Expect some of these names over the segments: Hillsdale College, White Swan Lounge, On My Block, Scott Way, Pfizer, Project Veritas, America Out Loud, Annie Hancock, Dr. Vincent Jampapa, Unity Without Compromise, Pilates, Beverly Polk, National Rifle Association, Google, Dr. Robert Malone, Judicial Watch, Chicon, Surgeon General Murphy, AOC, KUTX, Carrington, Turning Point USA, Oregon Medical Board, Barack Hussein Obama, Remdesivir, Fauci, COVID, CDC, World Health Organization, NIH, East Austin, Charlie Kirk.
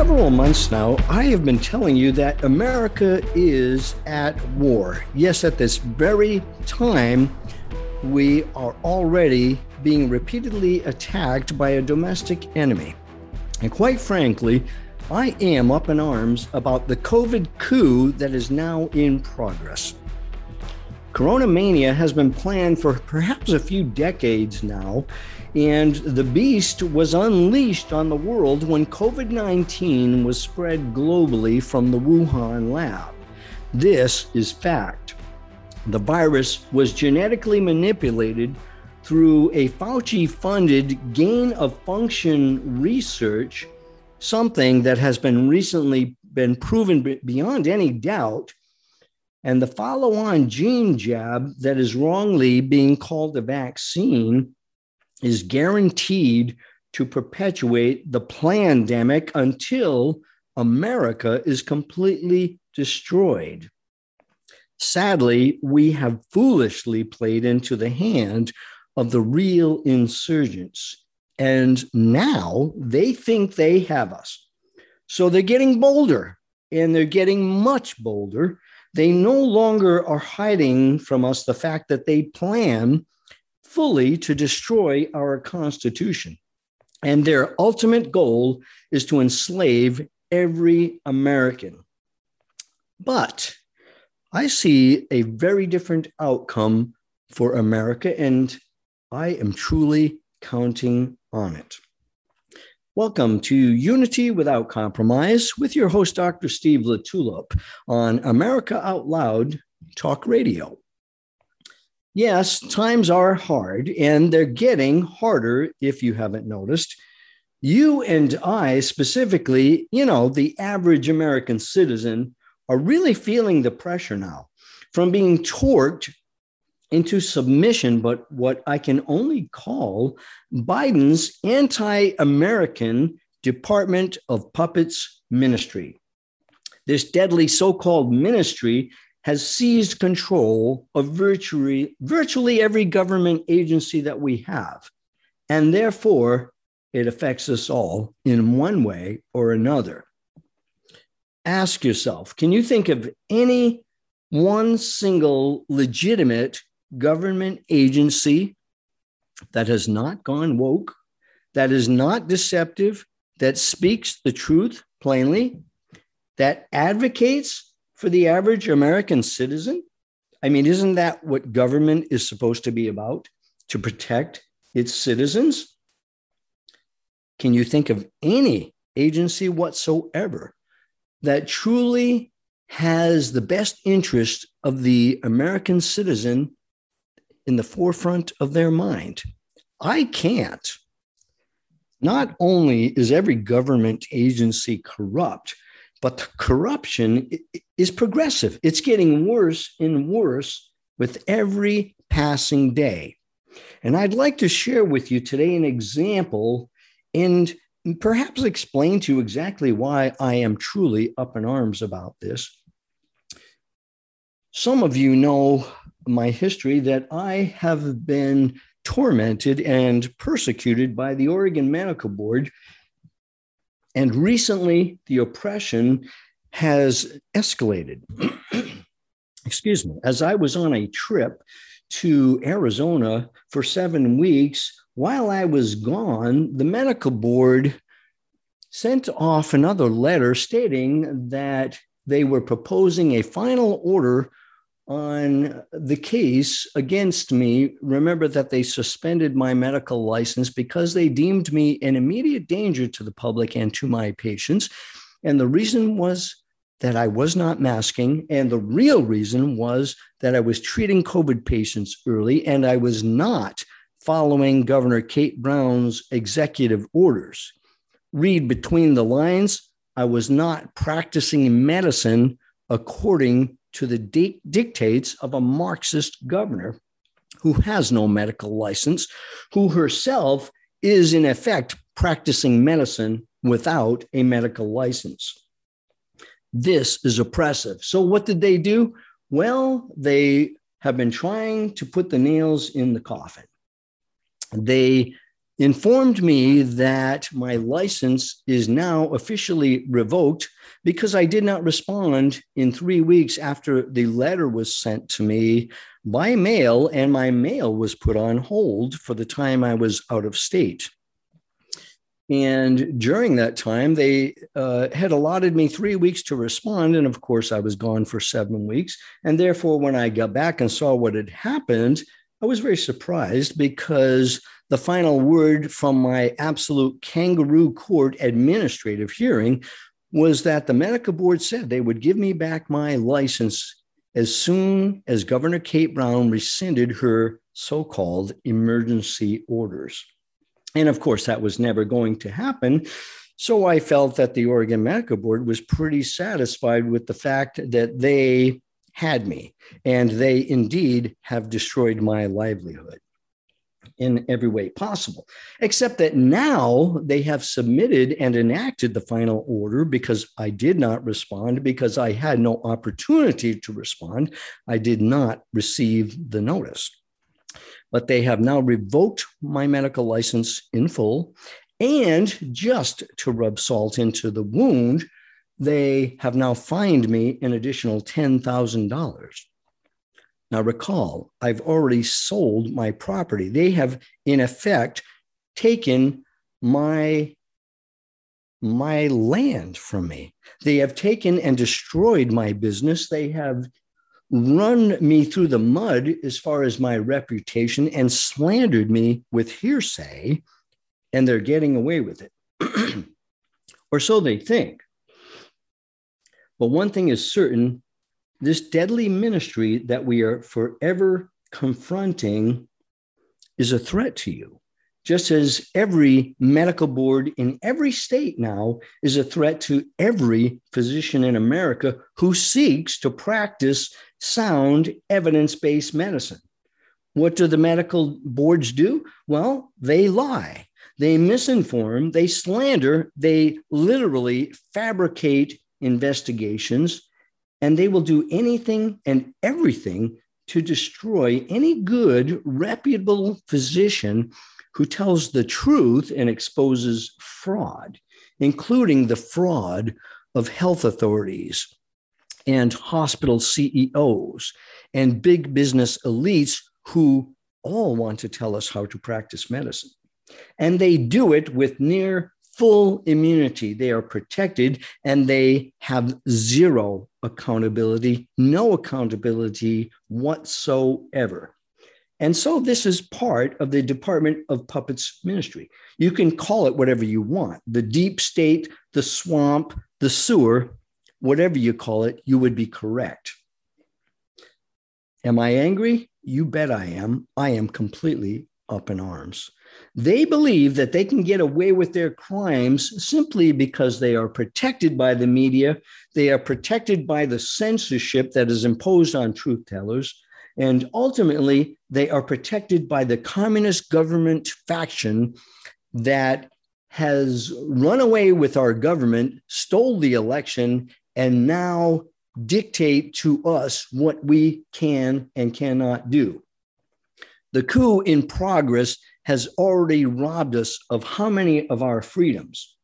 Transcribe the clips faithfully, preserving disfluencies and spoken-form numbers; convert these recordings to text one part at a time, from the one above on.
several months now, I have been telling you that America is at war. Yes, at this very time, we are already being repeatedly attacked by a domestic enemy. And quite frankly, I am up in arms about the COVID coup that is now in progress. Coronamania has been planned for perhaps a few decades now, and the beast was unleashed on the world when COVID nineteen was spread globally from the Wuhan lab. This is fact. The virus was genetically manipulated through a Fauci-funded gain-of-function research, something that has been recently been proven beyond any doubt, and the follow-on gene jab that is wrongly being called a vaccine is guaranteed to perpetuate the plandemic until America is completely destroyed. Sadly, we have foolishly played into the hand of the real insurgents, and now they think they have us. So they're getting bolder, and they're getting much bolder. They no longer are hiding from us the fact that they plan fully to destroy our Constitution. And their ultimate goal is to enslave every American. But I see a very different outcome for America, and I am truly counting on it. Welcome to Unity Without Compromise with your host, Doctor Steve LaTulip, on America Out Loud Talk Radio. Yes, times are hard, and they're getting harder if you haven't noticed. You and I specifically, you know, the average American citizen, are really feeling the pressure now from being torqued into submission, but what I can only call Biden's anti-American Department of Puppets ministry. This deadly so-called ministry has seized control of virtually, virtually every government agency that we have, and therefore it affects us all in one way or another. Ask yourself, can you think of any one single legitimate government agency that has not gone woke, that is not deceptive, that speaks the truth plainly, that advocates for the average American citizen? I mean, isn't that what government is supposed to be about, to protect its citizens? Can you think of any agency whatsoever that truly has the best interest of the American citizen in the forefront of their mind? I can't. Not only is every government agency corrupt, but the corruption is progressive. It's getting worse and worse with every passing day. And I'd like to share with you today an example and perhaps explain to you exactly why I am truly up in arms about this. Some of you know my history, that I have been tormented and persecuted by the Oregon Medical Board. And recently, the oppression has escalated. Excuse me. As I was on a trip to Arizona for seven weeks, while I was gone, the medical board sent off another letter stating that they were proposing a final order on the case against me. Remember that they suspended my medical license because they deemed me an immediate danger to the public and to my patients. And the reason was that I was not masking. And the real reason was that I was treating COVID patients early, and I was not following Governor Kate Brown's executive orders. Read between the lines, I was not practicing medicine according to the dictates of a Marxist governor who has no medical license, who herself is in effect practicing medicine without a medical license. This is oppressive. So what did they do? Well, they have been trying to put the nails in the coffin. They informed me that my license is now officially revoked because I did not respond in three weeks after the letter was sent to me by mail, and my mail was put on hold for the time I was out of state. And during that time, they uh, had allotted me three weeks to respond. And of course, I was gone for seven weeks. And therefore, when I got back and saw what had happened, I was very surprised because the final word from my absolute kangaroo court administrative hearing was that the medical board said they would give me back my license as soon as Governor Kate Brown rescinded her so-called emergency orders. And of course, that was never going to happen. So I felt that the Oregon Medical Board was pretty satisfied with the fact that they had me, and they indeed have destroyed my livelihood in every way possible, except that now they have submitted and enacted the final order because I did not respond, because I had no opportunity to respond. I did not receive the notice. But they have now revoked my medical license in full. And just to rub salt into the wound, they have now fined me an additional ten thousand dollars. Now, recall, I've already sold my property. They have, in effect, taken my, my land from me. They have taken and destroyed my business. They have run me through the mud as far as my reputation and slandered me with hearsay, and they're getting away with it. Or so they think. But one thing is certain, this deadly ministry that we are forever confronting is a threat to you, just as every medical board in every state now is a threat to every physician in America who seeks to practice sound evidence-based medicine. What do the medical boards do? Well, they lie, they misinform, they slander, they literally fabricate investigations, and they will do anything and everything to destroy any good, reputable physician who tells the truth and exposes fraud, including the fraud of health authorities and hospital C E Os and big business elites who all want to tell us how to practice medicine. And they do it with near full immunity. They are protected and they have zero accountability, no accountability whatsoever. And so this is part of the Department of Puppets ministry. You can call it whatever you want. The deep state, the swamp, the sewer, whatever you call it, you would be correct. Am I angry? You bet I am. I am completely up in arms. They believe that they can get away with their crimes simply because they are protected by the media. They are protected by the censorship that is imposed on truth tellers. And ultimately, they are protected by the communist government faction that has run away with our government, stole the election, and now dictate to us what we can and cannot do. The coup in progress has already robbed us of how many of our freedoms?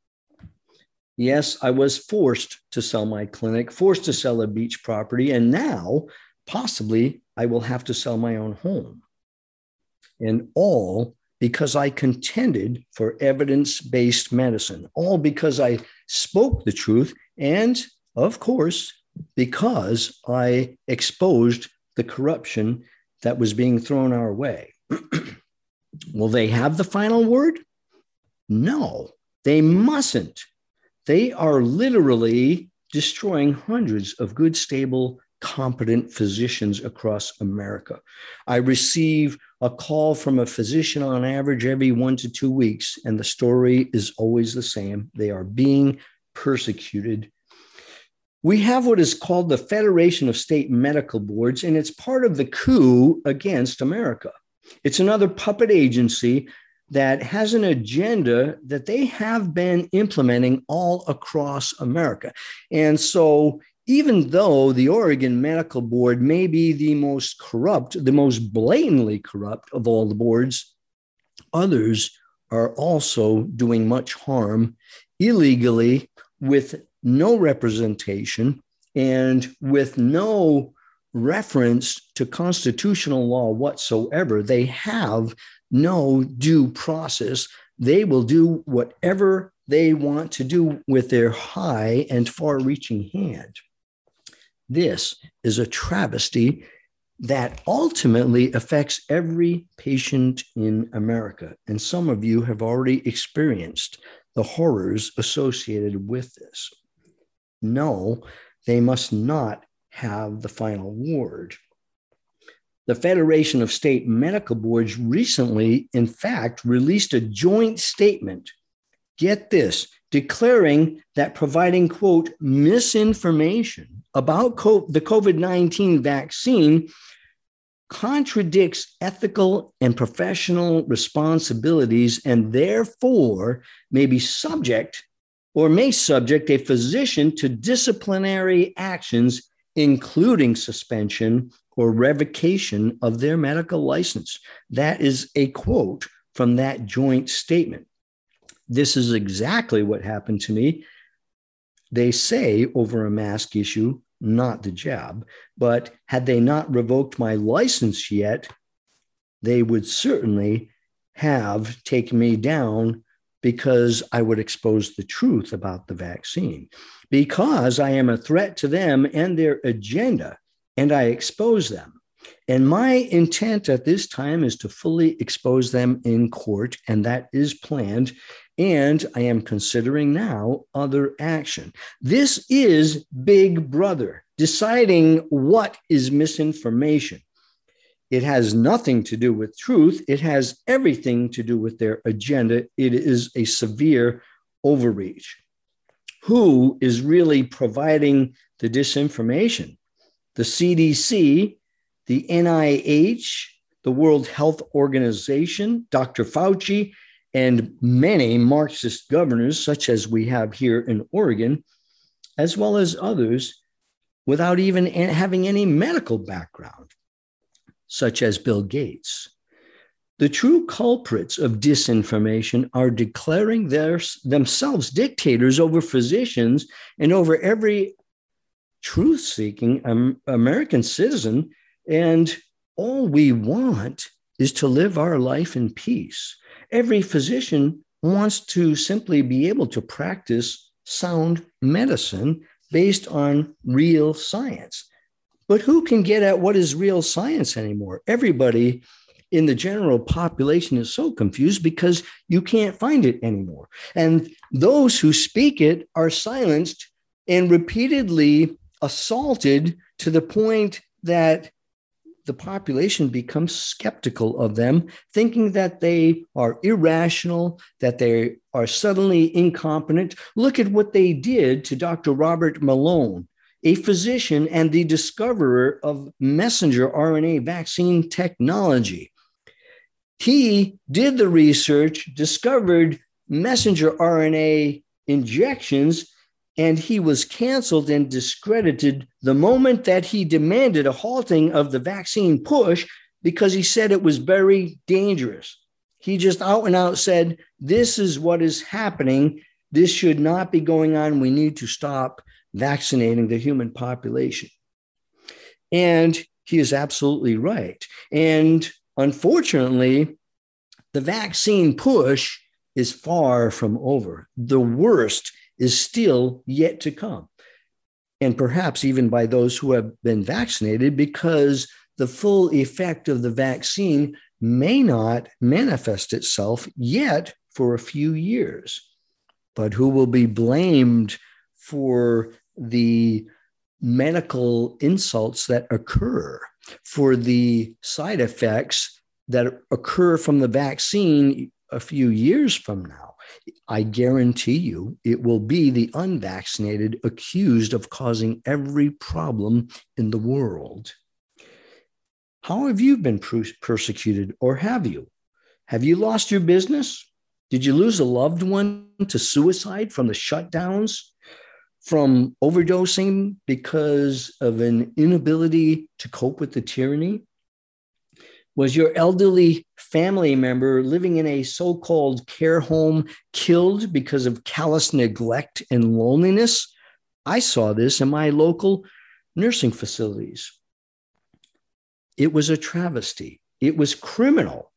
Yes, I was forced to sell my clinic, forced to sell a beach property, and now possibly I will have to sell my own home. And all because I contended for evidence-based medicine, all because I spoke the truth, and of course, because I exposed the corruption that was being thrown our way. Will they have the final word? No, they mustn't. They are literally destroying hundreds of good, stable, competent physicians across America. I receive a call from a physician on average every one to two weeks, and the story is always the same. They are being persecuted. We have what is called the Federation of State Medical Boards, and it's part of the coup against America. It's another puppet agency that has an agenda that they have been implementing all across America. And so even though the Oregon Medical Board may be the most corrupt, the most blatantly corrupt of all the boards, others are also doing much harm illegally with no representation and with no reference to constitutional law whatsoever. They have no due process. They will do whatever they want to do with their high and far-reaching hand. This is a travesty that ultimately affects every patient in America. And some of you have already experienced the horrors associated with this. No, they must not have the final word. The Federation of State Medical Boards recently, in fact, released a joint statement, get this, declaring that providing, quote, misinformation about co- the COVID nineteen vaccine contradicts ethical and professional responsibilities and therefore may be subject or may subject a physician to disciplinary actions, including suspension or revocation of their medical license. That is a quote from that joint statement. This is exactly what happened to me. They say over a mask issue, not the jab, but had they not revoked my license yet, they would certainly have taken me down because I would expose the truth about the vaccine, because I am a threat to them and their agenda, and I expose them. And my intent at this time is to fully expose them in court, and that is planned. And I am considering now other action. This is Big Brother deciding what is misinformation. It has nothing to do with truth. It has everything to do with their agenda. It is a severe overreach. Who is really providing the disinformation? The C D C, the N I H, the World Health Organization, Doctor Fauci, and many Marxist governors, such as we have here in Oregon, as well as others, without even having any medical background, such as Bill Gates. The true culprits of disinformation are declaring their, themselves dictators over physicians and over every truth-seeking American citizen. And all we want is to live our life in peace. Every physician wants to simply be able to practice sound medicine based on real science. But who can get at what is real science anymore? Everybody in the general population is so confused because you can't find it anymore. And those who speak it are silenced and repeatedly assaulted to the point that the population becomes skeptical of them, thinking that they are irrational, that they are suddenly incompetent. Look at what they did to Doctor Robert Malone, a physician and the discoverer of messenger R N A vaccine technology. He did the research, discovered messenger R N A injections, and he was canceled and discredited the moment that he demanded a halting of the vaccine push because he said it was very dangerous. He just out and out said, this is what is happening. This should not be going on. We need to stop vaccinating the human population. And he is absolutely right. And unfortunately, the vaccine push is far from over. The worst is still yet to come, and perhaps even by those who have been vaccinated, because the full effect of the vaccine may not manifest itself yet for a few years. But who will be blamed for the medical insults that occur, for the side effects that occur from the vaccine a few years from now? I guarantee you it will be the unvaccinated accused of causing every problem in the world. How have you been persecuted, or have you? Have you lost your business? Did you lose a loved one to suicide from the shutdowns, from overdosing because of an inability to cope with the tyranny? Was your elderly family member living in a so-called care home killed because of callous neglect and loneliness? I saw this in my local nursing facilities. It was a travesty. It was criminal.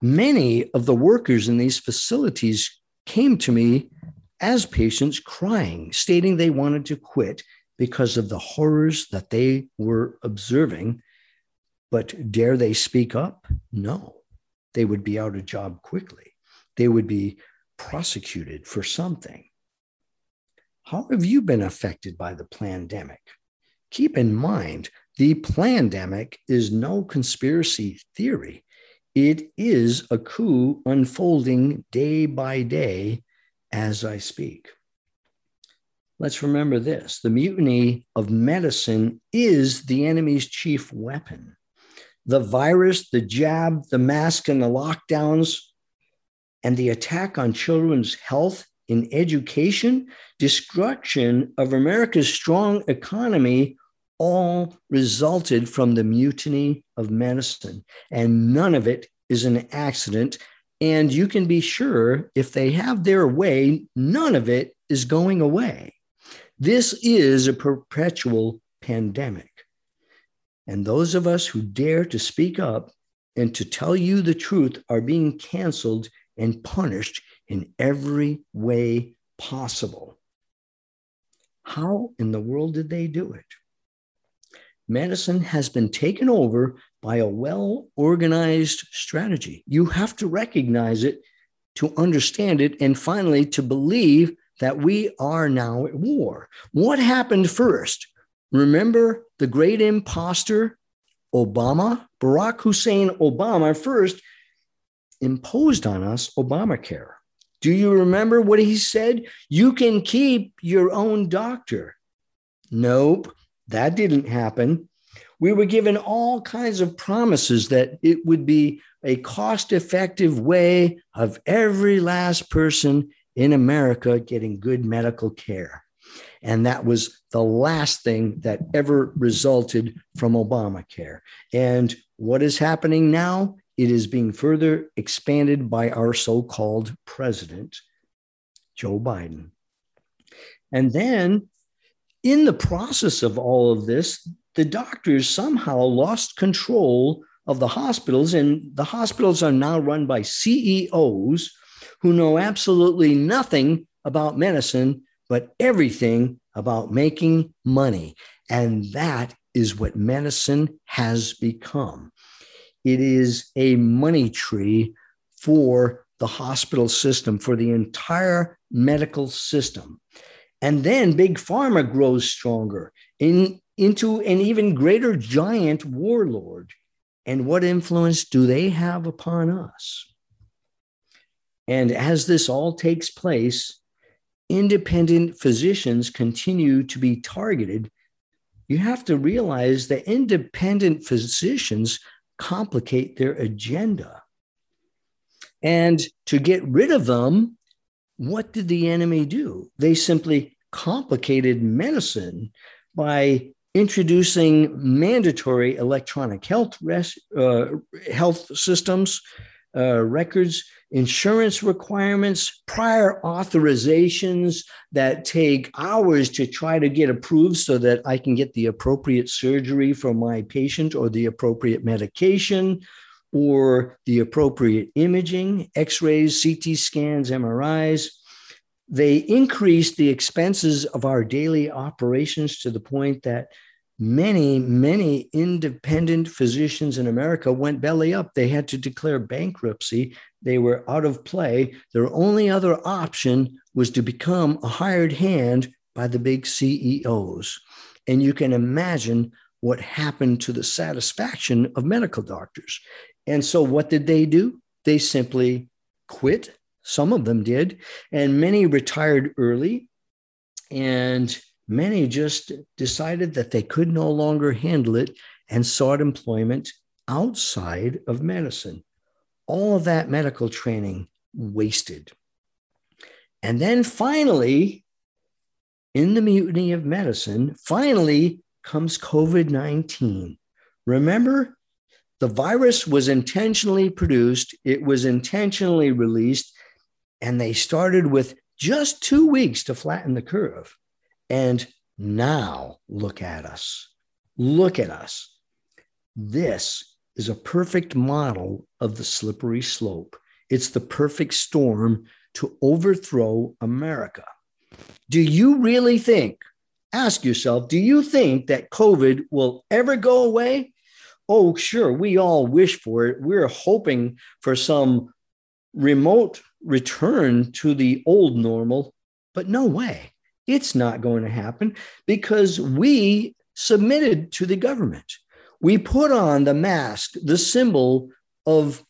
Many of the workers in these facilities came to me as patients crying, stating they wanted to quit because of the horrors that they were observing. But dare they speak up? No, they would be out of job quickly. They would be prosecuted for something. How have you been affected by the pandemic? Keep in mind, the pandemic is no conspiracy theory. It is a coup unfolding day by day as I speak. Let's remember this. The mutiny of medicine is the enemy's chief weapon. The virus, the jab, the mask, and the lockdowns, and the attack on children's health in education, destruction of America's strong economy, all resulted from the mutiny of medicine. And none of it is an accident. And you can be sure, if they have their way, none of it is going away. This is a perpetual pandemic. And those of us who dare to speak up and to tell you the truth are being canceled and punished in every way possible. How in the world did they do it? Medicine has been taken over by a well-organized strategy. You have to recognize it, to understand it, and finally to believe that we are now at war. What happened first? Remember the great imposter, Obama? Barack Hussein Obama first imposed on us Obamacare. Do you remember what he said? You can keep your own doctor. Nope, that didn't happen. We were given all kinds of promises that it would be a cost-effective way of every last person in America getting good medical care. And that was the last thing that ever resulted from Obamacare. And what is happening now? It is being further expanded by our so-called president, Joe Biden. And then in the process of all of this, the doctors somehow lost control of the hospitals, and the hospitals are now run by C E Os who know absolutely nothing about medicine, but everything about making money. And that is what medicine has become. It is a money tree for the hospital system, for the entire medical system. And then Big Pharma grows stronger in, into an even greater giant warlord. And what influence do they have upon us? And as this all takes place, independent physicians continue to be targeted. You have to realize that independent physicians complicate their agenda. And to get rid of them, what did the enemy do? They simply complicated medicine by introducing mandatory electronic health, res- uh, health systems, Uh, records, insurance requirements, prior authorizations that take hours to try to get approved so that I can get the appropriate surgery for my patient or the appropriate medication or the appropriate imaging, x-rays, C T scans, M R Is. They increased the expenses of our daily operations to the point that Many, many independent physicians in America went belly up. They had to declare bankruptcy. They were out of play. Their only other option was to become a hired hand by the big C E Os. And you can imagine what happened to the satisfaction of medical doctors. And so what did they do? They simply quit. Some of them did. And many retired early. And many just decided that they could no longer handle it and sought employment outside of medicine. All of that medical training wasted. And then finally, in the mutiny of medicine, finally comes COVID nineteen. Remember, The virus was intentionally produced. It was intentionally released. And they started with just two weeks to flatten the curve. And now look at us. Look at us. This is a perfect model of the slippery slope. It's the perfect storm to overthrow America. Do you really think, ask yourself, do you think that COVID will ever go away? Oh, sure, we all wish for it. We're hoping for some remote return to the old normal, but no way. It's not going to happen because we submitted to the government. We put on the mask, the symbol of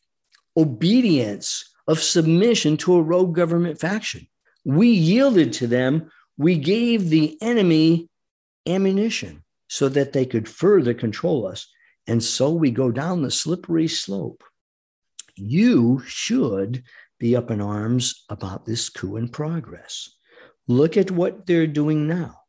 obedience, of submission to a rogue government faction. We yielded to them. We gave the enemy ammunition so that they could further control us. And so we go down the slippery slope. You should be up in arms about this coup in progress. Look at what they're doing now.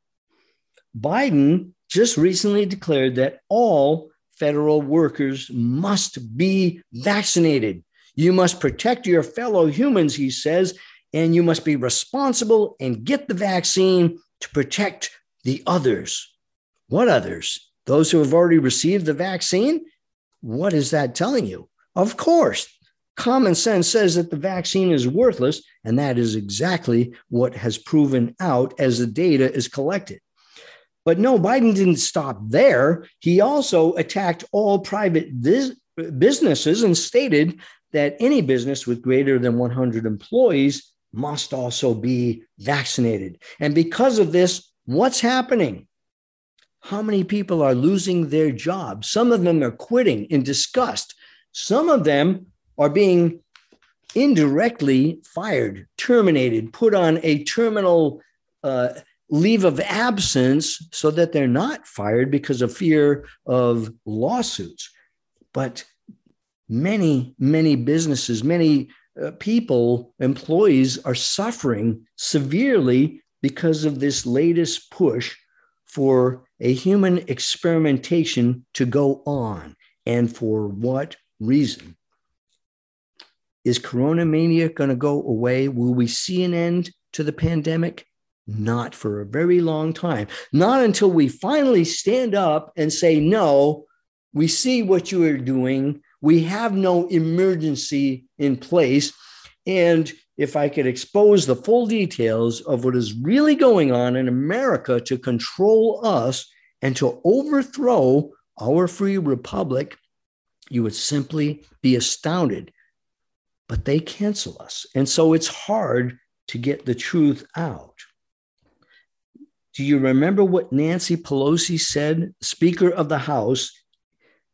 Biden just recently declared that all federal workers must be vaccinated. You must protect your fellow humans, he says, and you must be responsible and get the vaccine to protect the others. What others? Those who have already received the vaccine? What is that telling you? Of course, common sense says that the vaccine is worthless, and that is exactly what has proven out as the data is collected. But no, Biden didn't stop there. He also attacked all private biz- businesses and stated that any business with greater than one hundred employees must also be vaccinated. And because of this, what's happening? How many people are losing their jobs? Some of them are quitting in disgust. Some of them are being indirectly fired, terminated, put on a terminal uh, leave of absence so that they're not fired because of fear of lawsuits. But many, many businesses, many uh, people, employees are suffering severely because of this latest push for a human experimentation to go on. And for what reason? Is corona mania going to go away? Will we see an end to the pandemic? Not for a very long time. Not until we finally stand up and say, no, we see what you are doing. We have no emergency in place. And if I could expose the full details of what is really going on in America to control us and to overthrow our free republic, you would simply be astounded. But they cancel us. And so it's hard to get the truth out. Do you remember what Nancy Pelosi said? Speaker of the House,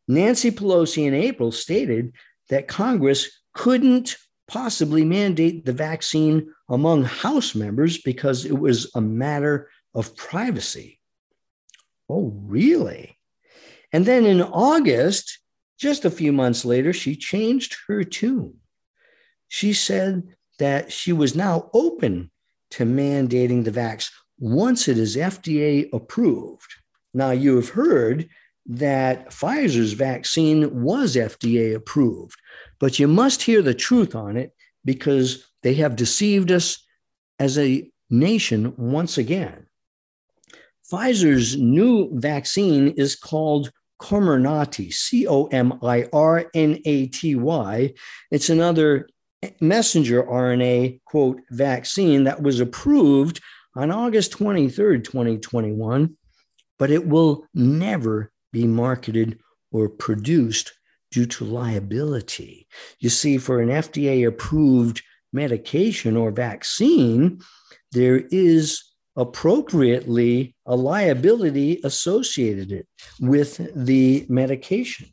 Nancy Pelosi in April stated that Congress couldn't possibly mandate the vaccine among House members because it was a matter of privacy. Oh, really? And then in August, just a few months later, she changed her tune. She said that she was now open to mandating the vax once it is F D A approved. Now, you have heard that Pfizer's vaccine was F D A approved, but you must hear the truth on it because they have deceived us as a nation once again. Pfizer's new vaccine is called Comirnaty, C O M I R N A T Y. It's another messenger R N A, quote, vaccine that was approved on August twenty-third, twenty twenty-one, but it will never be marketed or produced due to liability. You see, for an F D A-approved medication or vaccine, there is appropriately a liability associated with the medication.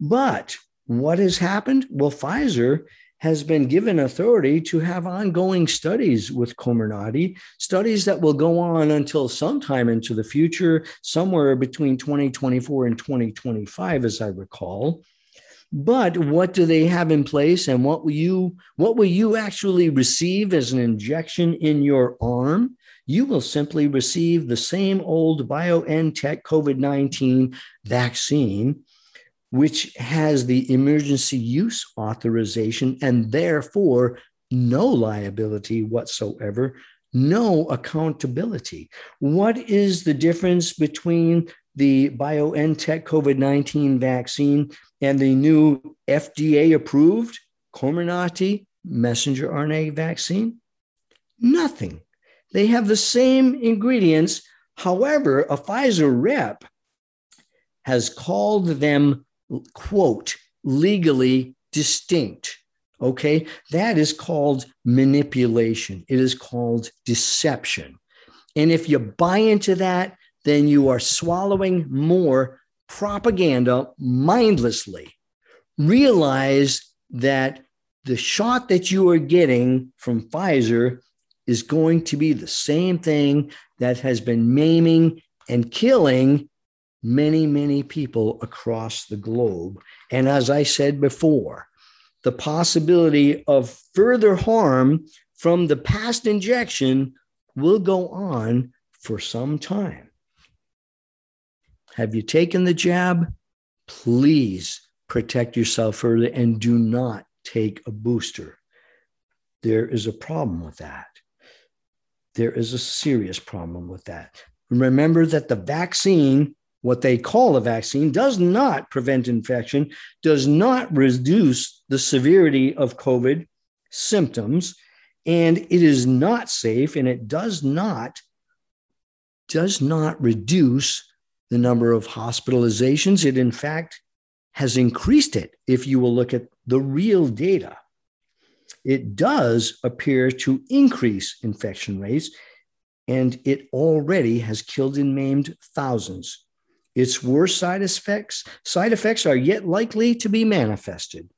But what has happened? Well, Pfizer has been given authority to have ongoing studies with Comirnaty, studies that will go on until sometime into the future, somewhere between twenty twenty-four and twenty twenty-five, as I recall. But what do they have in place, and what will you, what will you actually receive as an injection in your arm? You will simply receive the same old BioNTech COVID nineteen vaccine which has the emergency use authorization and therefore no liability whatsoever, no accountability. What is the difference between the BioNTech COVID nineteen vaccine and the new F D A-approved Comirnaty messenger R N A vaccine? Nothing. They have the same ingredients. However, a Pfizer rep has called them, quote, legally distinct. Okay, that is called manipulation. It is called deception. And if you buy into that, then you are swallowing more propaganda mindlessly. Realize that the shot that you are getting from Pfizer is going to be the same thing that has been maiming and killing many, many people across the globe. And as I said before, the possibility of further harm from the past injection will go on for some time. Have you taken the jab? Please protect yourself further and do not take a booster. There is a problem with that. There is a serious problem with that. Remember that the vaccine, what they call a vaccine, does not prevent infection, does not reduce the severity of COVID symptoms, and it is not safe, and it does not, does not reduce the number of hospitalizations. It, in fact, has increased it, if you will look at the real data. It does appear to increase infection rates, and it already has killed and maimed thousands. Its worst side effects, side effects are yet likely to be manifested.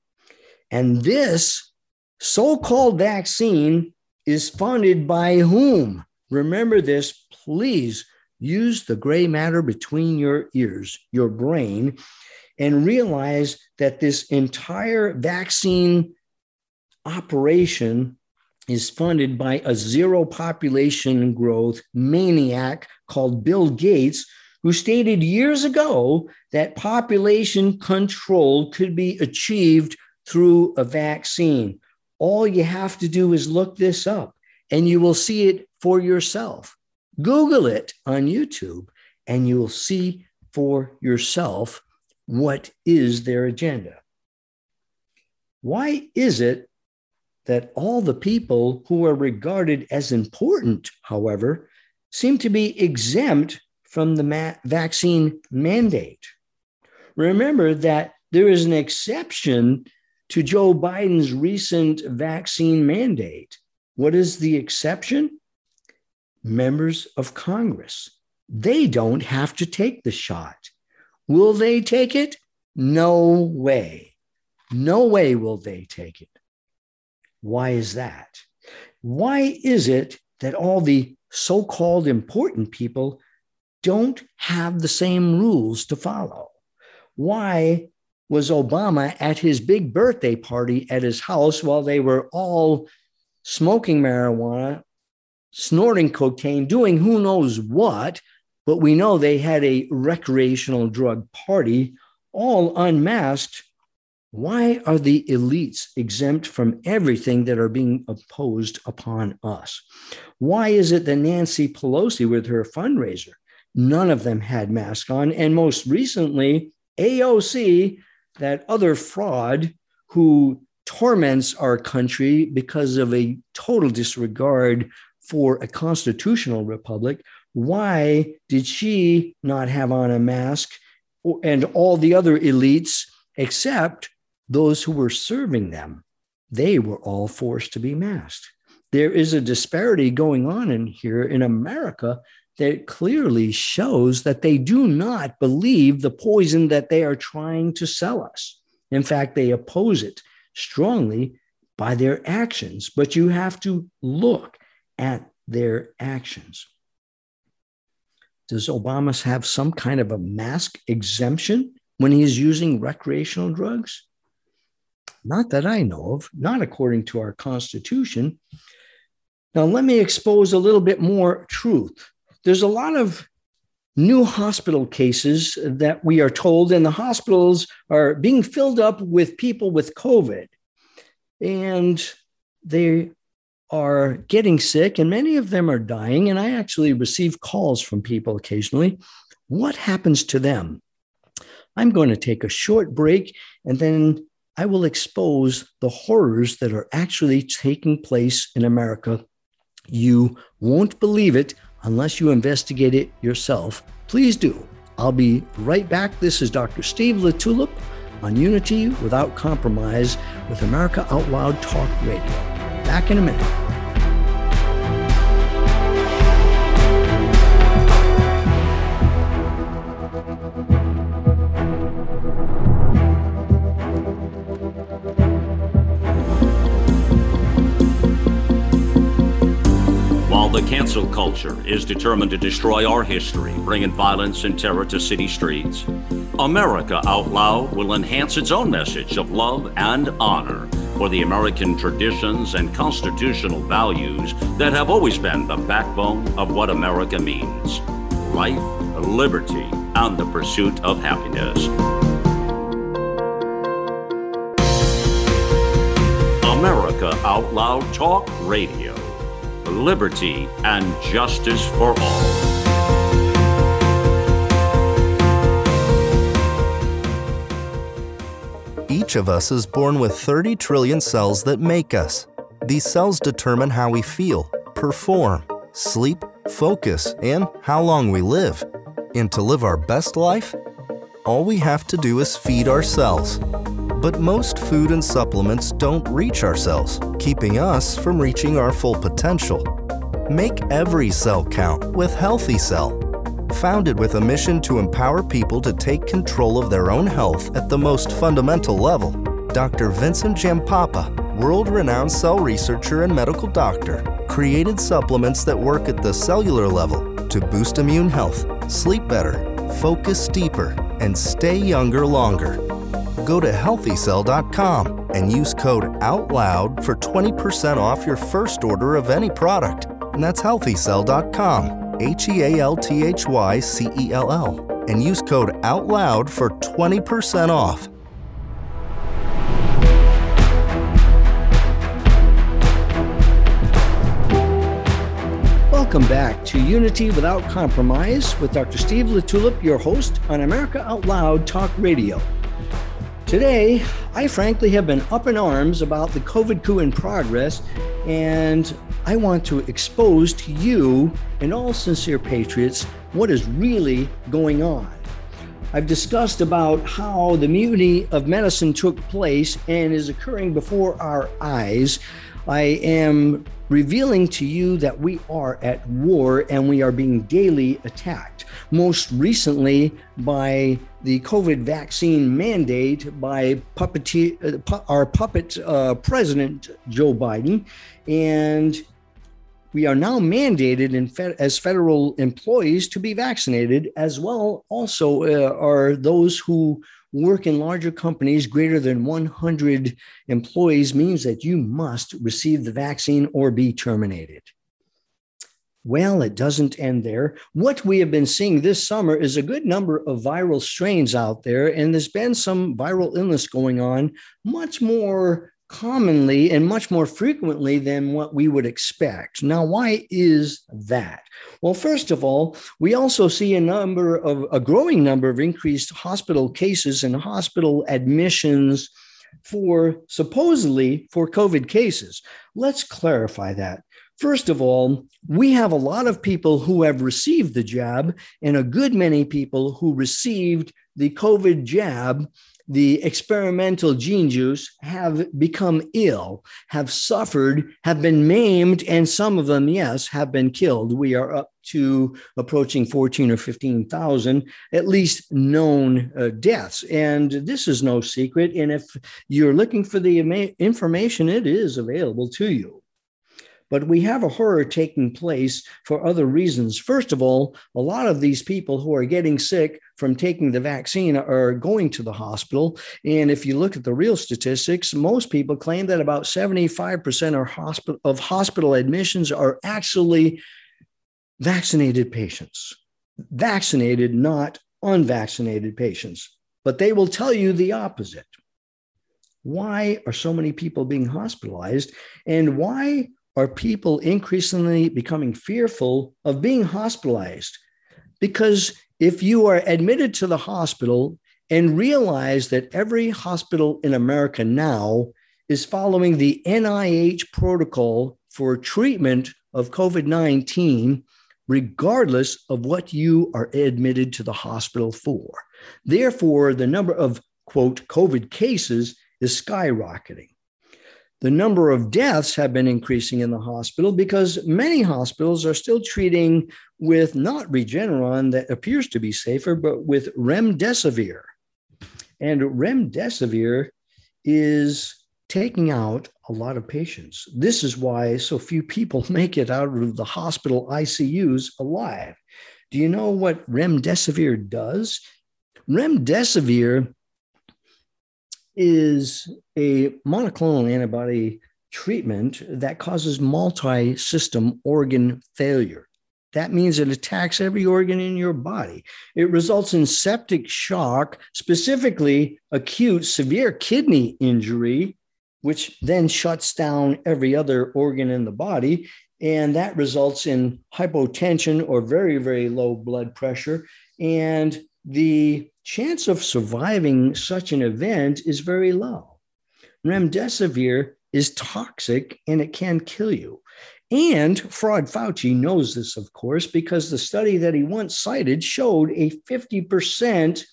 And this so-called vaccine is funded by whom? Remember this, please use the gray matter between your ears, your brain, and realize that this entire vaccine operation is funded by a zero population growth maniac called Bill Gates, who stated years ago that population control could be achieved through a vaccine. All you have to do is look this up and you will see it for yourself. Google it on YouTube and you will see for yourself what is their agenda. Why is it that all the people who are regarded as important, however, seem to be exempt from the ma- vaccine mandate? Remember that there is an exception to Joe Biden's recent vaccine mandate. What is the exception? Members of Congress. They don't have to take the shot. Will they take it? No way. No way will they take it. Why is that? Why is it that all the so-called important people don't have the same rules to follow? Why was Obama at his big birthday party at his house while they were all smoking marijuana, snorting cocaine, doing who knows what, but we know they had a recreational drug party, all unmasked? Why are the elites exempt from everything that are being imposed upon us? Why is it that Nancy Pelosi with her fundraiser, none of them had masks on? And most recently, A O C, that other fraud who torments our country because of a total disregard for a constitutional republic. Why did she not have on a mask, and all the other elites, except those who were serving them? They were all forced to be masked. There is a disparity going on in here in America that clearly shows that they do not believe the poison that they are trying to sell us. In fact, they oppose it strongly by their actions, but you have to look at their actions. Does Obama have some kind of a mask exemption when he's using recreational drugs? Not that I know of, not according to our Constitution. Now, let me expose a little bit more truth. There's a lot of new hospital cases that we are told, and the hospitals are being filled up with people with COVID, and they are getting sick, and many of them are dying. And I actually receive calls from people occasionally. What happens to them? I'm going to take a short break, and then I will expose the horrors that are actually taking place in America. You won't believe it unless you investigate it yourself. Please do. I'll be right back. This is Doctor Steve LaTulip on Unity Without Compromise with America Out Loud Talk Radio. Back in a minute. The cancel culture is determined to destroy our history, bringing violence and terror to city streets. America Out Loud will enhance its own message of love and honor for the American traditions and constitutional values that have always been the backbone of what America means: life, liberty, and the pursuit of happiness. America Out Loud Talk Radio. Liberty and justice for all. Each of us is born with thirty trillion cells that make us. These cells determine how we feel, perform, sleep, focus, and how long we live. And to live our best life, all we have to do is feed our cells. But most food and supplements don't reach our cells, keeping us from reaching our full potential. Make every cell count with HealthyCell, founded with a mission to empower people to take control of their own health at the most fundamental level. Doctor Vincent Jampapa, world-renowned cell researcher and medical doctor, created supplements that work at the cellular level to boost immune health, sleep better, focus deeper, and stay younger longer. Go to healthy cell dot com and use code OUTLOUD for twenty percent off your first order of any product. And that's healthy cell dot com, H E A L T H Y C E L L. And use code OUTLOUD for twenty percent off. Welcome back to Unity Without Compromise with Doctor Steve LaTulip, your host on America Out Loud Talk Radio. Today, I frankly have been up in arms about the COVID coup in progress, and I want to expose to you and all sincere patriots what is really going on. I've discussed about how the mutiny of medicine took place and is occurring before our eyes. I am revealing to you that we are at war and we are being daily attacked, most recently by the COVID vaccine mandate by puppeteer, uh, pu- our puppet uh, president, Joe Biden. And we are now mandated in fe- as federal employees to be vaccinated, as well also uh, are those who work in larger companies. Greater than one hundred employees means that you must receive the vaccine or be terminated. Well, it doesn't end there. What we have been seeing this summer is a good number of viral strains out there, and there's been some viral illness going on much more commonly and much more frequently than what we would expect. Now, why is that? Well, first of all, we also see a number of a growing number of increased hospital cases and hospital admissions for supposedly for COVID cases. Let's clarify that. First of all, we have a lot of people who have received the jab and a good many people who received the COVID jab, the experimental gene juice, have become ill, have suffered, have been maimed, and some of them, yes, have been killed. We are up to approaching fourteen or fifteen thousand, at least known uh, deaths. And this is no secret. And if you're looking for the ima- information, it is available to you. But we have a horror taking place for other reasons. First of all, a lot of these people who are getting sick from taking the vaccine are going to the hospital. And if you look at the real statistics, most people claim that about seventy-five percent of hospital admissions are actually vaccinated patients. vaccinated, not unvaccinated patients, but they will tell you the opposite. Why are so many people being hospitalized, and why are people increasingly becoming fearful of being hospitalized? Because if you are admitted to the hospital and realize that every hospital in America now is following the N I H protocol for treatment of COVID nineteen, regardless of what you are admitted to the hospital for. Therefore, the number of, quote, COVID cases is skyrocketing. The number of deaths have been increasing in the hospital because many hospitals are still treating with not Regeneron, that appears to be safer, but with Remdesivir. And Remdesivir is taking out a lot of patients. This is why so few people make it out of the hospital I C Us alive. Do you know what Remdesivir does? Remdesivir is a monoclonal antibody treatment that causes multi-system organ failure. That means it attacks every organ in your body. It results in septic shock, specifically acute severe kidney injury, which then shuts down every other organ in the body. And that results in hypotension or very, very low blood pressure. And the chance of surviving such an event is very low. Remdesivir is toxic and it can kill you. And Fraud Fauci knows this, of course, because the study that he once cited showed a fifty percent,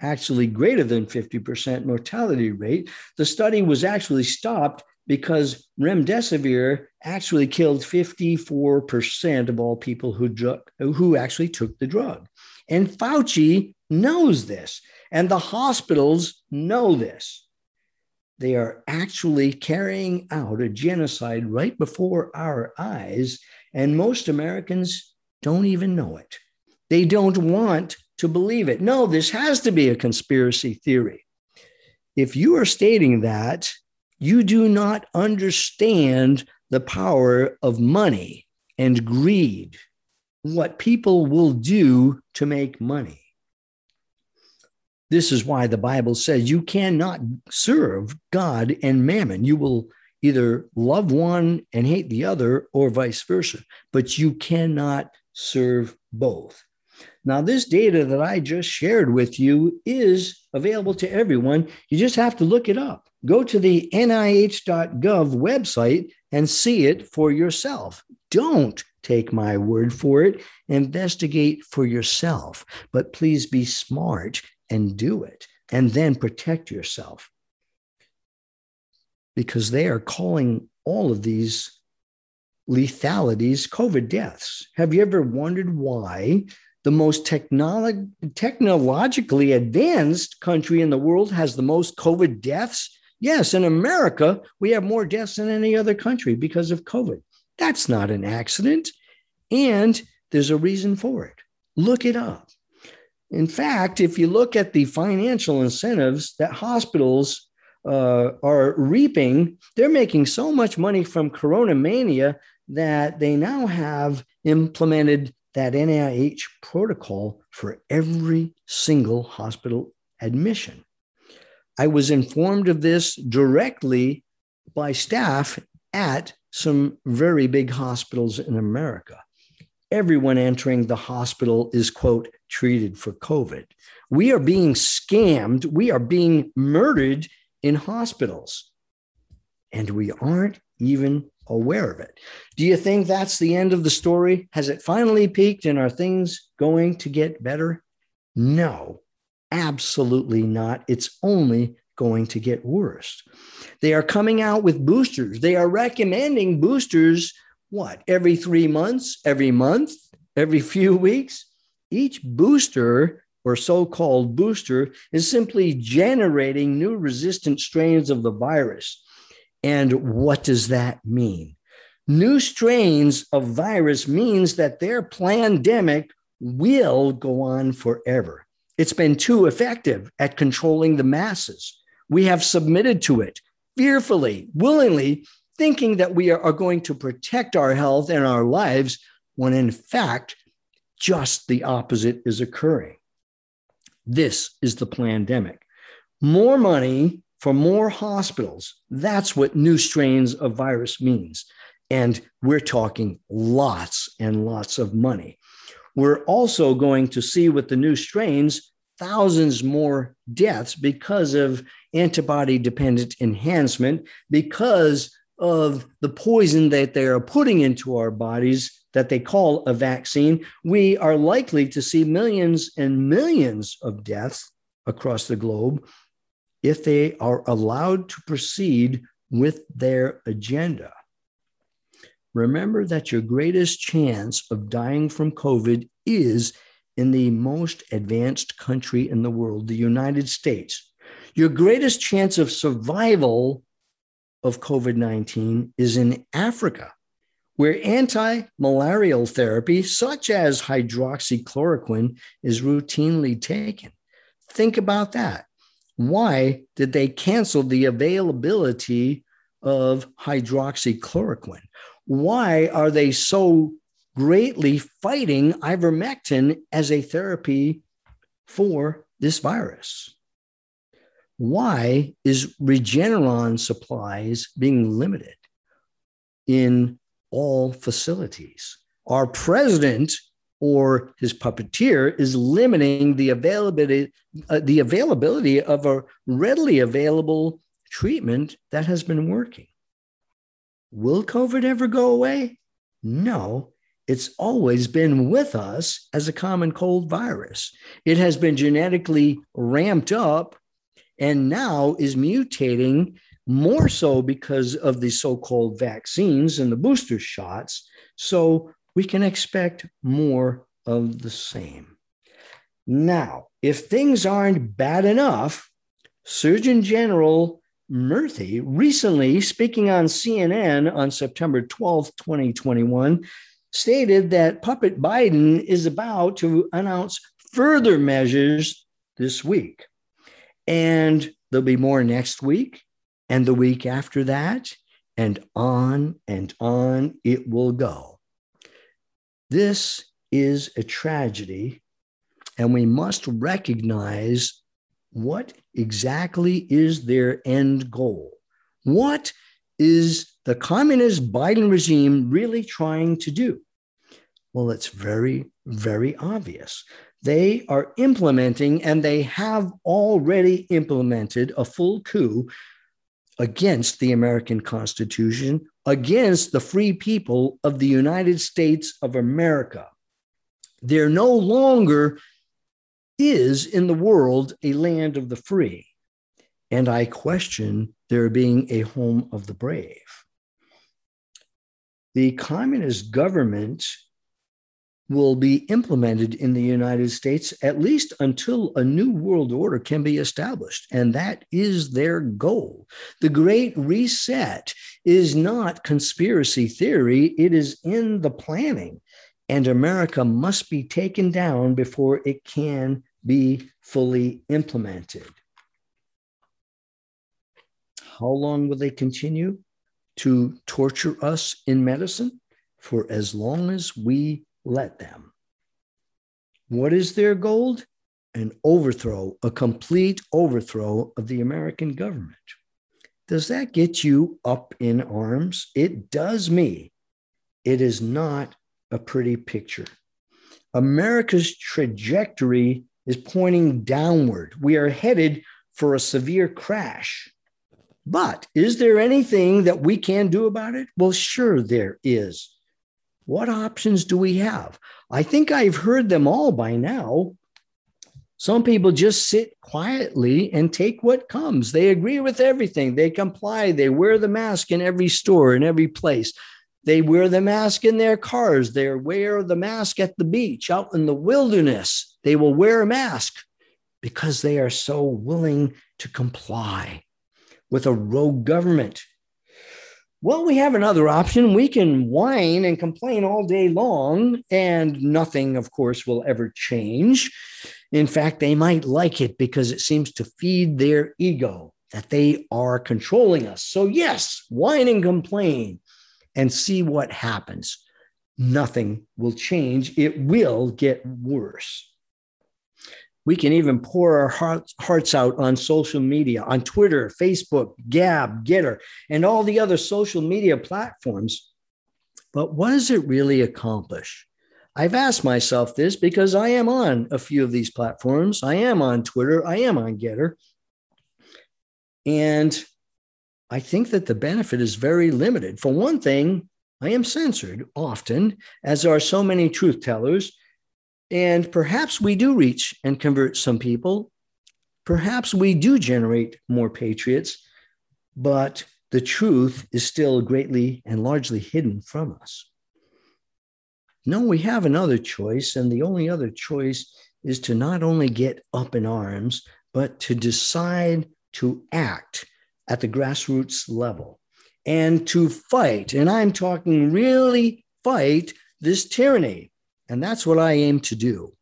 actually greater than fifty percent mortality rate. The study was actually stopped because Remdesivir actually killed fifty-four percent of all people who, drug, who actually took the drug. And Fauci knows this, and the hospitals know this. They are actually carrying out a genocide right before our eyes, and most Americans don't even know it. They don't want to believe it. No, this has to be a conspiracy theory. If you are stating that, you do not understand the power of money and greed, what people will do to make money. This is why the Bible says you cannot serve God and mammon. You will either love one and hate the other or vice versa, but you cannot serve both. Now, this data that I just shared with you is available to everyone. You just have to look it up. Go to the N I H dot gov website and see it for yourself. Don't take my word for it. Investigate for yourself, but please be smart and do it, and then protect yourself. Because they are calling all of these lethalities COVID deaths. Have you ever wondered why the most technolo- technologically advanced country in the world has the most COVID deaths? Yes, in America, we have more deaths than any other country because of COVID. That's not an accident, and there's a reason for it. Look it up. In fact, if you look at the financial incentives that hospitals uh, are reaping, they're making so much money from coronamania that they now have implemented that N I H protocol for every single hospital admission. I was informed of this directly by staff at some very big hospitals in America. Everyone entering the hospital is, quote, treated for COVID. We are being scammed. We are being murdered in hospitals. And we aren't even aware of it. Do you think that's the end of the story? Has it finally peaked and are things going to get better? No, absolutely not. It's only going to get worse. They are coming out with boosters. They are recommending boosters. What, every three months, every month, every few weeks? Each booster or so-called booster is simply generating new resistant strains of the virus. And what does that mean? New strains of virus means that their pandemic will go on forever. It's been too effective at controlling the masses. We have submitted to it fearfully, willingly, thinking that we are going to protect our health and our lives, when in fact, just the opposite is occurring. This is the plandemic. More money for more hospitals. That's what new strains of virus means. And we're talking lots and lots of money. We're also going to see with the new strains, thousands more deaths because of antibody-dependent enhancement, because of the poison that they are putting into our bodies that they call a vaccine. We are likely to see millions and millions of deaths across the globe if they are allowed to proceed with their agenda. Remember that your greatest chance of dying from COVID is in the most advanced country in the world, the United States. Your greatest chance of survival of COVID nineteen is in Africa, where anti-malarial therapy, such as hydroxychloroquine, is routinely taken. Think about that. Why did they cancel the availability of hydroxychloroquine? Why are they so greatly fighting ivermectin as a therapy for this virus? Why is Regeneron supplies being limited in all facilities? Our president or his puppeteer is limiting the availability, uh, the availability of a readily available treatment that has been working. Will COVID ever go away? No, it's always been with us as a common cold virus. It has been genetically ramped up and now is mutating more so because of the so-called vaccines and the booster shots. So we can expect more of the same. Now, if things aren't bad enough, Surgeon General Murphy recently, speaking on C N N on September twelfth, twenty twenty-one, stated that puppet Biden is about to announce further measures this week. And there'll be more next week and the week after that, and on and on it will go. This is a tragedy, and we must recognize what exactly is their end goal. What is the communist Biden regime really trying to do? Well, it's very, very obvious. They are implementing, and they have already implemented, a full coup against the American Constitution, against the free people of the United States of America. They're no longer is in the world a land of the free, and I question there being a home of the brave. The communist government will be implemented in the United States at least until a new world order can be established, and that is their goal. The Great Reset is not conspiracy theory, it is in the planning, and America must be taken down before it can be fully implemented. How long will they continue to torture us in medicine? For as long as we let them. What is their goal? An overthrow, a complete overthrow of the American government. Does that get you up in arms? It does me. It is not a pretty picture. America's trajectory is pointing downward. We are headed for a severe crash. But is there anything that we can do about it? Well, sure there is. What options do we have? I think I've heard them all by now. Some people just sit quietly and take what comes. They agree with everything. They comply. They wear the mask in every store, in every place. They wear the mask in their cars. They wear the mask at the beach, out in the wilderness. They will wear a mask because they are so willing to comply with a rogue government. Well, we have another option. We can whine and complain all day long, and nothing, of course, will ever change. In fact, they might like it because it seems to feed their ego that they are controlling us. So yes, whine and complain and see what happens. nothing will change. It will get worse. We can even pour our hearts, hearts out on social media, on Twitter, Facebook, Gab, Getter, and all the other social media platforms. But what does it really accomplish? I've asked myself this because I am on a few of these platforms. I am on Twitter. I am on Getter. And I think that the benefit is very limited. For one thing, I am censored often, as are so many truth tellers. And perhaps we do reach and convert some people. Perhaps we do generate more patriots, but the truth is still greatly and largely hidden from us. No, we have another choice, and the only other choice is to not only get up in arms, but to decide to act at the grassroots level and to fight. And I'm talking really fight this tyranny. And that's what I aim to do.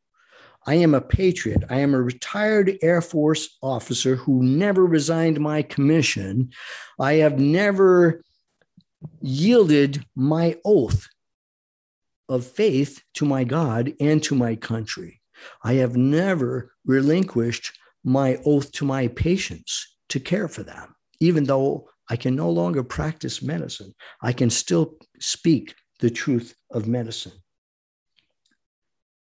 I am a patriot. I am a retired Air Force officer who never resigned my commission. I have never yielded my oath of faith to my God and to my country. I have never relinquished my oath to my patients to care for them. Even though I can no longer practice medicine, I can still speak the truth of medicine.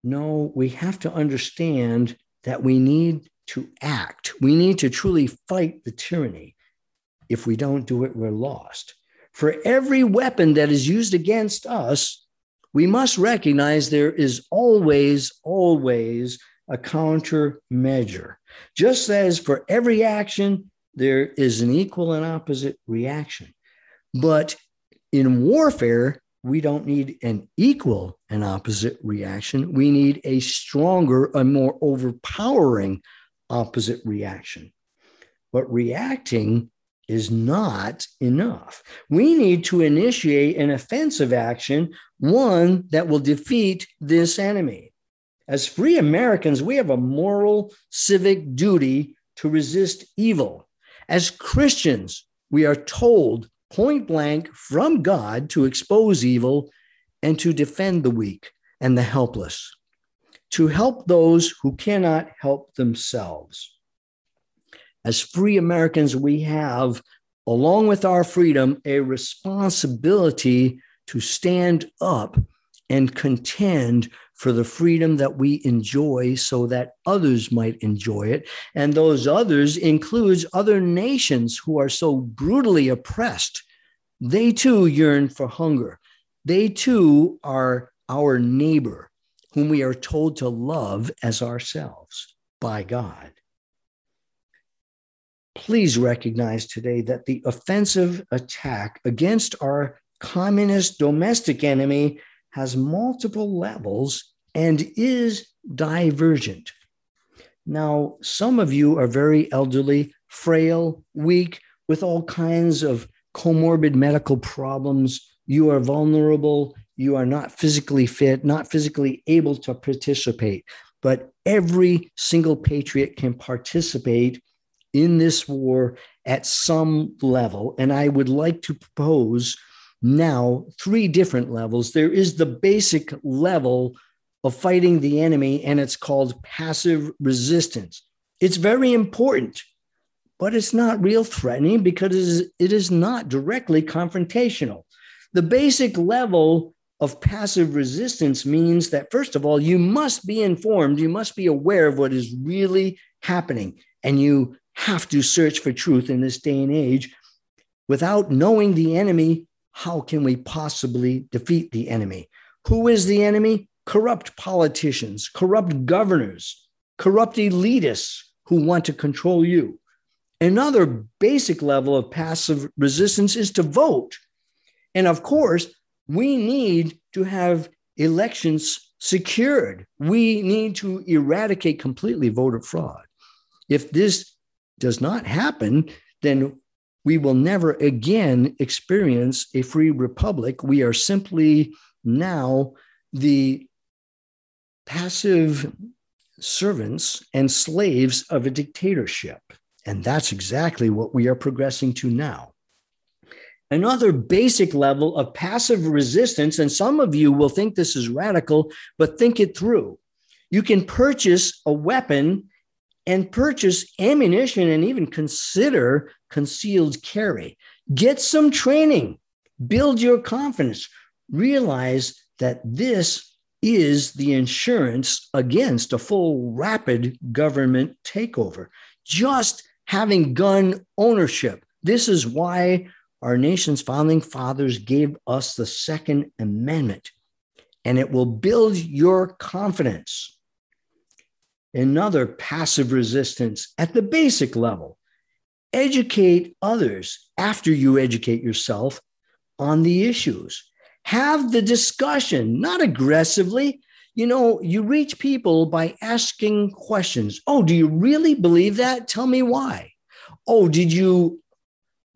No, we have to understand that we need to act. We need to truly fight the tyranny. If we don't do it, we're lost. For every weapon that is used against us, we must recognize there is always, always a countermeasure. Just as for every action, there is an equal and opposite reaction. But in warfare, we don't need an equal and opposite reaction. We need a stronger, a more overpowering opposite reaction. But reacting is not enough. We need to initiate an offensive action, one that will defeat this enemy. As free Americans, we have a moral, civic duty to resist evil. As Christians, we are told point blank from God to expose evil and to defend the weak and the helpless, to help those who cannot help themselves. As free Americans, we have, along with our freedom, a responsibility to stand up and contend for the freedom that we enjoy so that others might enjoy it. And those others includes other nations who are so brutally oppressed. They too yearn for hunger. They too are our neighbor, whom we are told to love as ourselves by God. Please recognize today that the offensive attack against our communist domestic enemy has multiple levels and is divergent. Now, some of you are very elderly, frail, weak, with all kinds of comorbid medical problems. You are vulnerable. You are not physically fit, not physically able to participate. But every single patriot can participate in this war at some level. And I would like to propose now three different levels. There is the basic level of fighting the enemy, and it's called passive resistance. It's very important, but it's not real threatening because it is not directly confrontational. The basic level of passive resistance means that, first of all, you must be informed, you must be aware of what is really happening, and you have to search for truth in this day and age. Without knowing the enemy, how can we possibly defeat the enemy? Who is the enemy? Corrupt politicians, corrupt governors, corrupt elitists who want to control you. Another basic level of passive resistance is to vote. And of course, we need to have elections secured. We need to eradicate completely voter fraud. If this does not happen, then we will never again experience a free republic. We are simply now the passive servants and slaves of a dictatorship. And that's exactly what we are progressing to now. Another basic level of passive resistance, and some of you will think this is radical, but think it through. You can purchase a weapon and purchase ammunition and even consider concealed carry. Get some training, build your confidence, realize that this is the insurance against a full rapid government takeover. Just having gun ownership. This is why our nation's founding fathers gave us the Second Amendment, and it will build your confidence. Another passive resistance at the basic level. Educate others after you educate yourself on the issues. Have the discussion, not aggressively. You know, you reach people by asking questions. Oh, do you really believe that? Tell me why. Oh, did you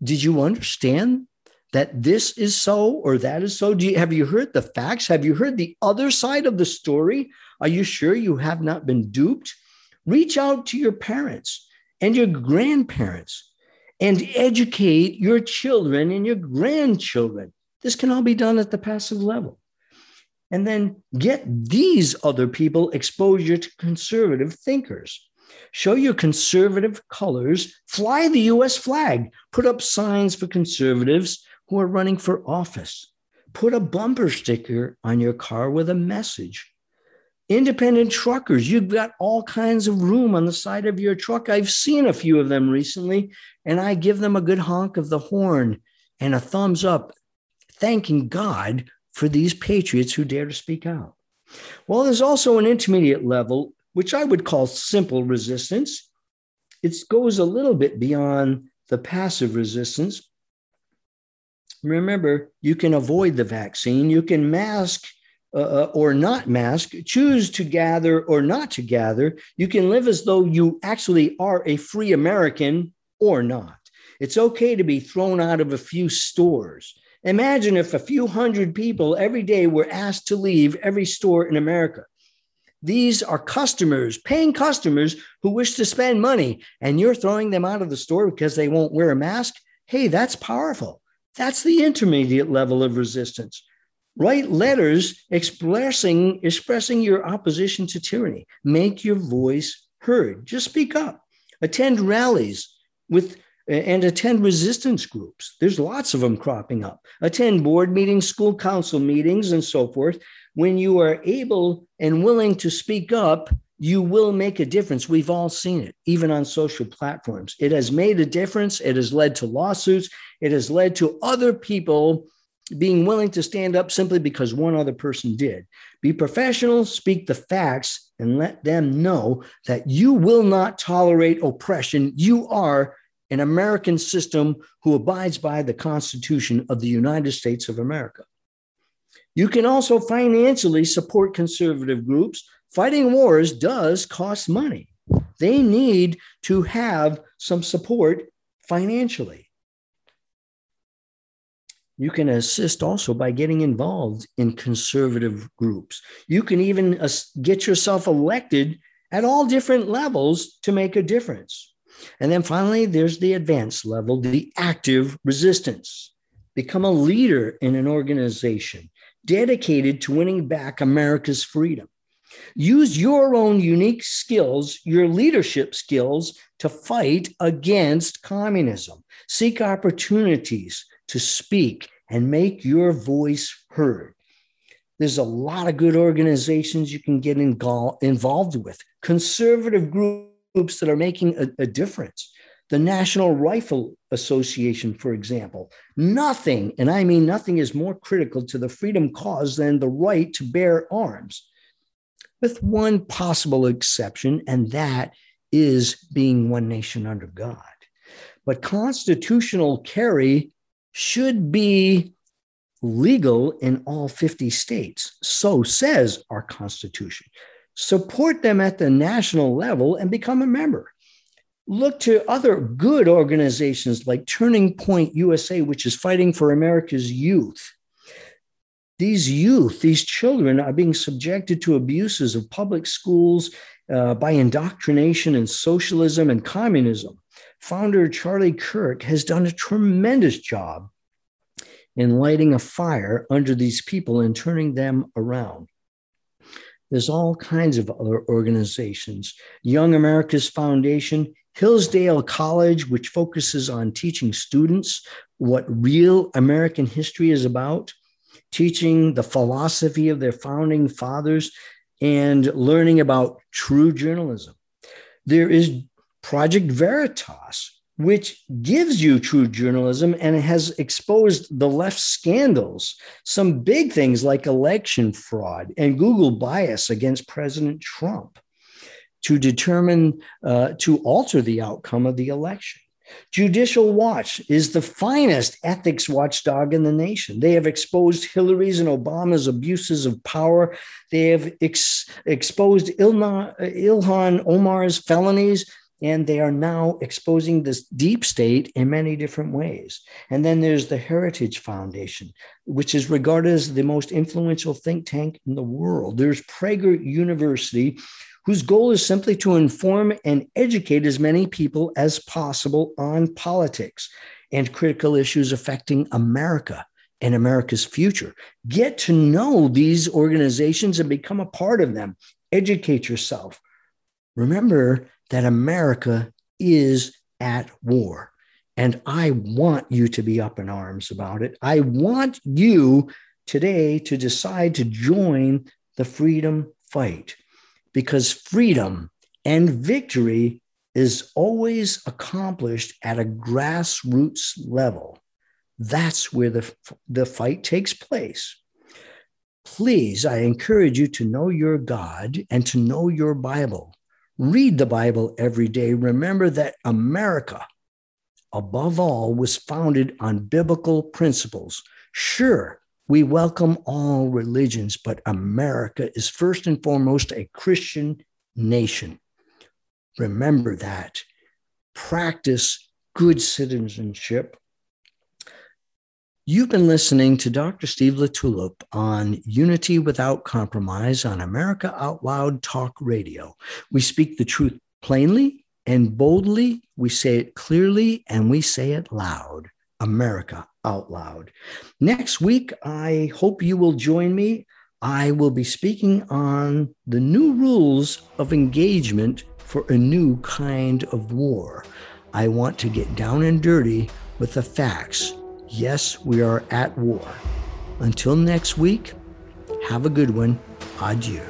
did you understand that this is so or that is so? Do you, have you heard the facts? Have you heard the other side of the story? Are you sure you have not been duped? Reach out to your parents and your grandparents and educate your children and your grandchildren. This can all be done at the passive level. And then get these other people exposure to conservative thinkers. Show your conservative colors, fly the U S flag, put up signs for conservatives who are running for office, put a bumper sticker on your car with a message. Independent truckers, you've got all kinds of room on the side of your truck. I've seen a few of them recently, and I give them a good honk of the horn and a thumbs up, thanking God for these patriots who dare to speak out. Well, there's also an intermediate level, which I would call simple resistance. It goes a little bit beyond the passive resistance. Remember, you can avoid the vaccine. You can mask uh, or not mask, choose to gather or not to gather. You can live as though you actually are a free American or not. It's okay to be thrown out of a few stores. Imagine if a few hundred people every day were asked to leave every store in America. These are customers, paying customers who wish to spend money, and you're throwing them out of the store because they won't wear a mask. Hey, that's powerful. That's the intermediate level of resistance. Write letters expressing, expressing your opposition to tyranny. Make your voice heard. Just speak up. Attend rallies with and attend resistance groups. There's lots of them cropping up. Attend board meetings, school council meetings, and so forth. When you are able and willing to speak up, you will make a difference. We've all seen it, even on social platforms. It has made a difference. It has led to lawsuits. It has led to other people being willing to stand up simply because one other person did. Be professional, speak the facts, and let them know that you will not tolerate oppression. You are an American system who abides by the Constitution of the United States of America. You can also financially support conservative groups. Fighting wars does cost money. They need to have some support financially. You can assist also by getting involved in conservative groups. You can even get yourself elected at all different levels to make a difference. And then finally, there's the advanced level, the active resistance. Become a leader in an organization dedicated to winning back America's freedom. Use your own unique skills, your leadership skills, to fight against communism. Seek opportunities to speak and make your voice heard. There's a lot of good organizations you can get involved with. Conservative groups. groups that are making a, a difference. The National Rifle Association, for example. Nothing, and I mean nothing, is more critical to the freedom cause than the right to bear arms, with one possible exception, and that is being one nation under God. But constitutional carry should be legal in all fifty states. So says our Constitution. Support them at the national level and become a member. Look to other good organizations like Turning Point U S A, which is fighting for America's youth. These youth, these children are being subjected to abuses of public schools uh, by indoctrination and socialism and communism. Founder Charlie Kirk has done a tremendous job and lighting a fire under these people and turning them around. There's all kinds of other organizations. Young America's Foundation, Hillsdale College, which focuses on teaching students what real American history is about, teaching the philosophy of their founding fathers, and learning about true journalism. There is Project Veritas, which gives you true journalism and has exposed the left scandals, some big things like election fraud and Google bias against President Trump, to determine, uh, to alter the outcome of the election. Judicial Watch is the finest ethics watchdog in the nation. They have exposed Hillary's and Obama's abuses of power. They have ex- exposed Ilna- Ilhan Omar's felonies, and they are now exposing this deep state in many different ways. And then there's the Heritage Foundation, which is regarded as the most influential think tank in the world. There's Prager University, whose goal is simply to inform and educate as many people as possible on politics and critical issues affecting America and America's future. Get to know these organizations and become a part of them. Educate yourself. Remember that America is at war, and I want you to be up in arms about it. I want you today to decide to join the freedom fight, because freedom and victory is always accomplished at a grassroots level. That's where the, the fight takes place. Please, I encourage you to know your God and to know your Bible. Read the Bible every day. Remember that America, above all, was founded on biblical principles. Sure, we welcome all religions, but America is first and foremost a Christian nation. Remember that. Practice good citizenship. You've been listening to Doctor Steve LaTulip on Unity Without Compromise on America Out Loud Talk Radio. We speak the truth plainly and boldly. We say it clearly and we say it loud. America Out Loud. Next week, I hope you will join me. I will be speaking on the new rules of engagement for a new kind of war. I want to get down and dirty with the facts. Yes, we are at war. Until next week, have a good one. Adieu.